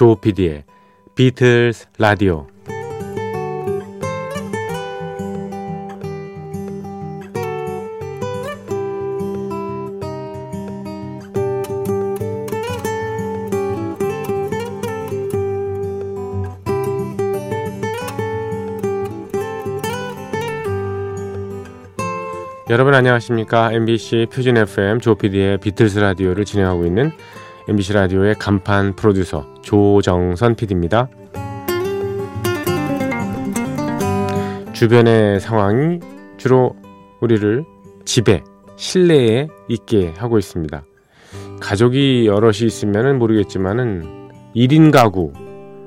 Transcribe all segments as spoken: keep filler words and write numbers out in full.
조피디의 비틀즈 라디오. 여러분 안녕하십니까? 엠비씨 표준 에프엠 조피디의 비틀즈 라디오를 진행하고 있는 엠비씨 라디오의 간판 프로듀서 조정선 피디입니다. 주변의 상황이 주로 우리를 집에, 실내에 있게 하고 있습니다. 가족이 여럿이 있으면 모르겠지만은 일 인 가구,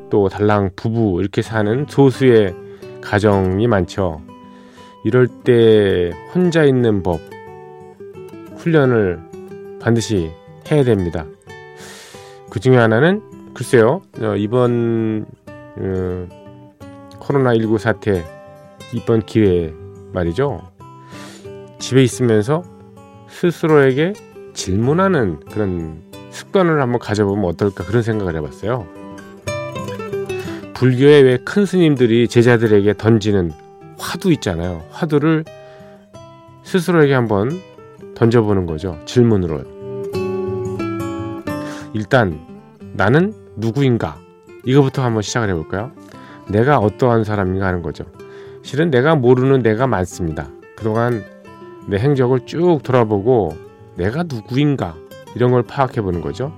또 달랑 부부 이렇게 사는 소수의 가정이 많죠. 이럴 때 혼자 있는 법 훈련을 반드시 해야 됩니다. 그 중에 하나는 글쎄요, 이번 음, 코로나십구 사태, 이번 기회에 말이죠, 집에 있으면서 스스로에게 질문하는 그런 습관을 한번 가져보면 어떨까 그런 생각을 해봤어요. 불교의 왜 큰 스님들이 제자들에게 던지는 화두 있잖아요. 화두를 스스로에게 한번 던져보는 거죠. 질문으로. 일단 나는 누구인가? 이거부터 한번 시작을 해볼까요? 내가 어떠한 사람인가 하는 거죠. 실은 내가 모르는 내가 많습니다. 그동안 내 행적을 쭉 돌아보고 내가 누구인가? 이런 걸 파악해보는 거죠.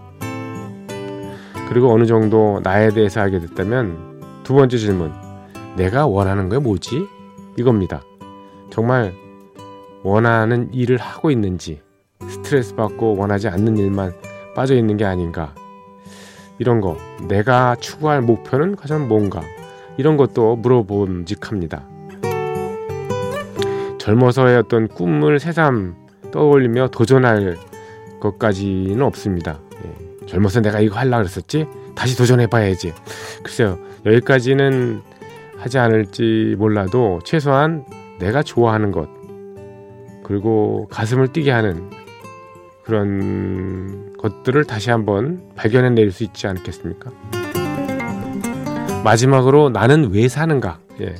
그리고 어느 정도 나에 대해서 알게 됐다면 두 번째 질문, 내가 원하는 게 뭐지? 이겁니다. 정말 원하는 일을 하고 있는지, 스트레스 받고 원하지 않는 일만 빠져 있는 게 아닌가, 이런 거, 내가 추구할 목표는 과연 뭔가, 이런 것도 물어봄직합니다. 젊어서의 어떤 꿈을 새삼 떠올리며 도전할 것까지는 없습니다. 예. 젊어서 내가 이거 하려고 그랬었지? 다시 도전해봐야지. 글쎄요, 여기까지는 하지 않을지 몰라도 최소한 내가 좋아하는 것, 그리고 가슴을 뛰게 하는 그런 것들을 다시 한번 발견해낼 수 있지 않겠습니까? 마지막으로 나는 왜 사는가? 예.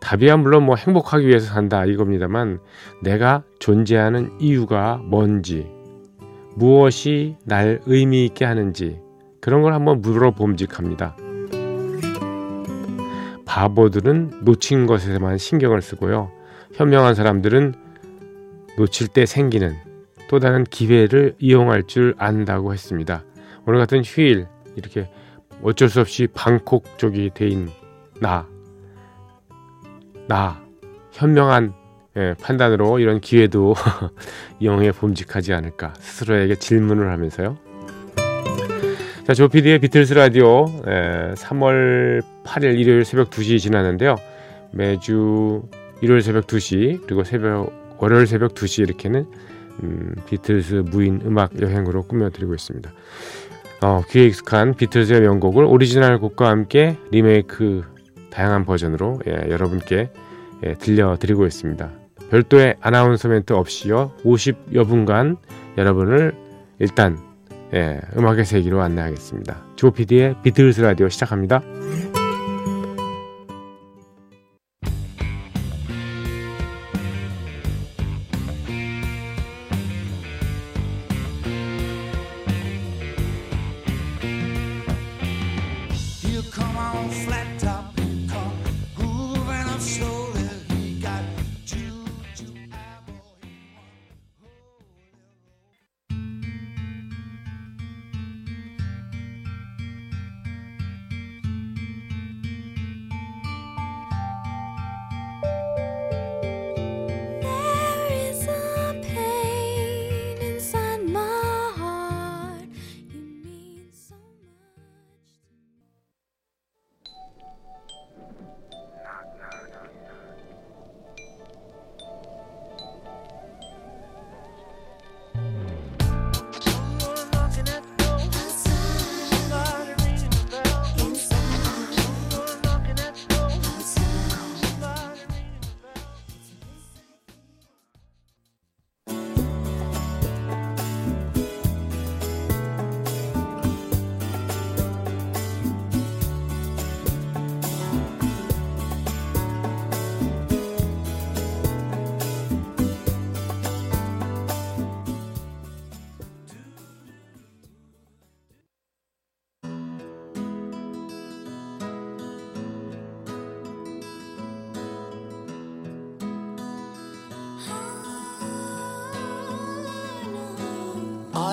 답이야 물론 뭐 행복하기 위해서 산다 이겁니다만, 내가 존재하는 이유가 뭔지, 무엇이 날 의미 있게 하는지, 그런 걸 한번 물어봄직합니다. 바보들은 놓친 것에만 신경을 쓰고요, 현명한 사람들은 놓칠 때 생기는 또 다른 기회를 이용할 줄 안다고 했습니다. 오늘 같은 휴일, 이렇게 어쩔 수 없이 방콕 쪽이 돼인 나, 나 현명한 예, 판단으로 이런 기회도 이용해 봄직하지 않을까, 스스로에게 질문을 하면서요. 자, 조피디의 비틀즈 라디오, 에, 삼월 팔일 일요일 새벽 두 시 지났는데요. 매주 일요일 새벽 두 시, 그리고 새벽 월요일 새벽 두 시 이렇게는 음, 비틀즈 무인 음악 여행으로 꾸며드리고 있습니다. 어, 귀에 익숙한 비틀즈의 명곡을 오리지널 곡과 함께 리메이크 다양한 버전으로 예, 여러분께 예, 들려드리고 있습니다. 별도의 아나운서멘트 없이요, 오십여 분간 여러분을 일단 예, 음악의 세계로 안내하겠습니다. 조피디의 비틀즈 라디오 시작합니다.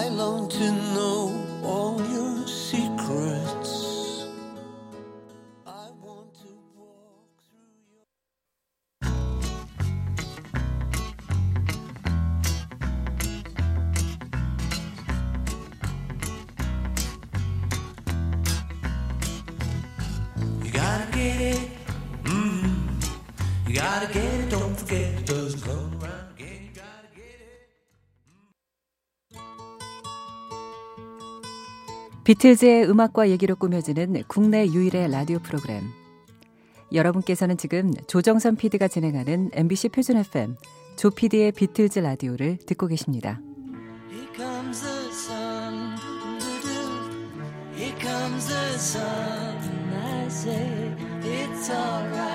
I long to know all your secrets. I want to walk through your. You gotta get it. Mm-hmm. You gotta get it. Don't forget it doesn't come. 비틀즈의 음악과 얘기로 꾸며지는 국내 유일의 라디오 프로그램. 여러분께서는 지금 조정선 피디가 진행하는 엠비씨 표준 에프엠 조 피디의 비틀즈 라디오를 듣고 계십니다. Here comes the sun, here comes the sun, and I say it's alright.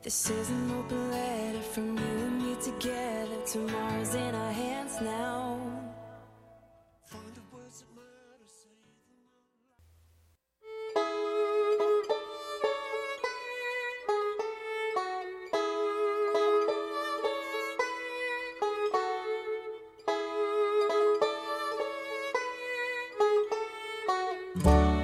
This is an open letter from you and me together. Tomorrow's in our hands now. Find the words that matter, say them out loud.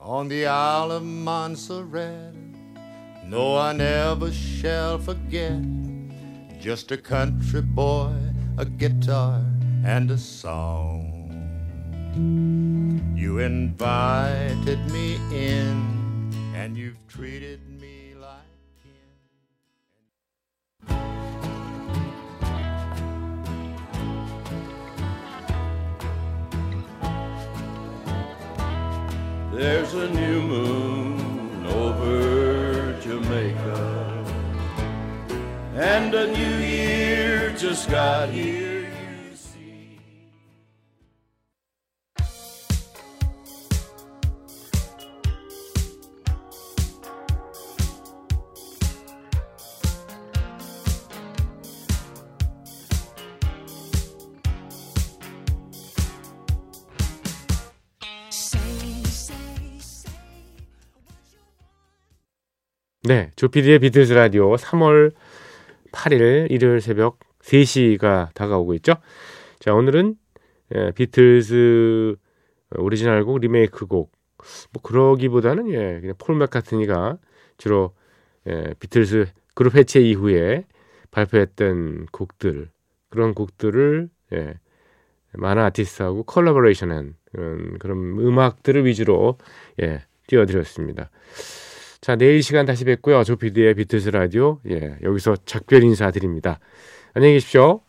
On the Isle of Montserrat, no, I never shall forget. Just a country boy, a guitar, and a song. You invited me in, and you've treated me like There's a new moon over Jamaica, and a new year just got here, you see. 네, 조피디의 비틀즈 라디오 삼월 팔일 일요일 새벽 세 시가 다가오고 있죠. 자, 오늘은 예, 비틀즈 오리지널 곡, 리메이크 곡, 뭐 그러기보다는 예, 그냥 폴 맥카트니가 주로 예, 비틀즈 그룹 해체 이후에 발표했던 곡들, 그런 곡들을 예, 많은 아티스트하고 콜라보레이션한 그런, 그런 음악들을 위주로 예, 띄워드렸습니다. 자, 내일 시간 다시 뵙고요. 조피디의 비틀즈 라디오, 예, 여기서 작별 인사드립니다. 안녕히 계십시오.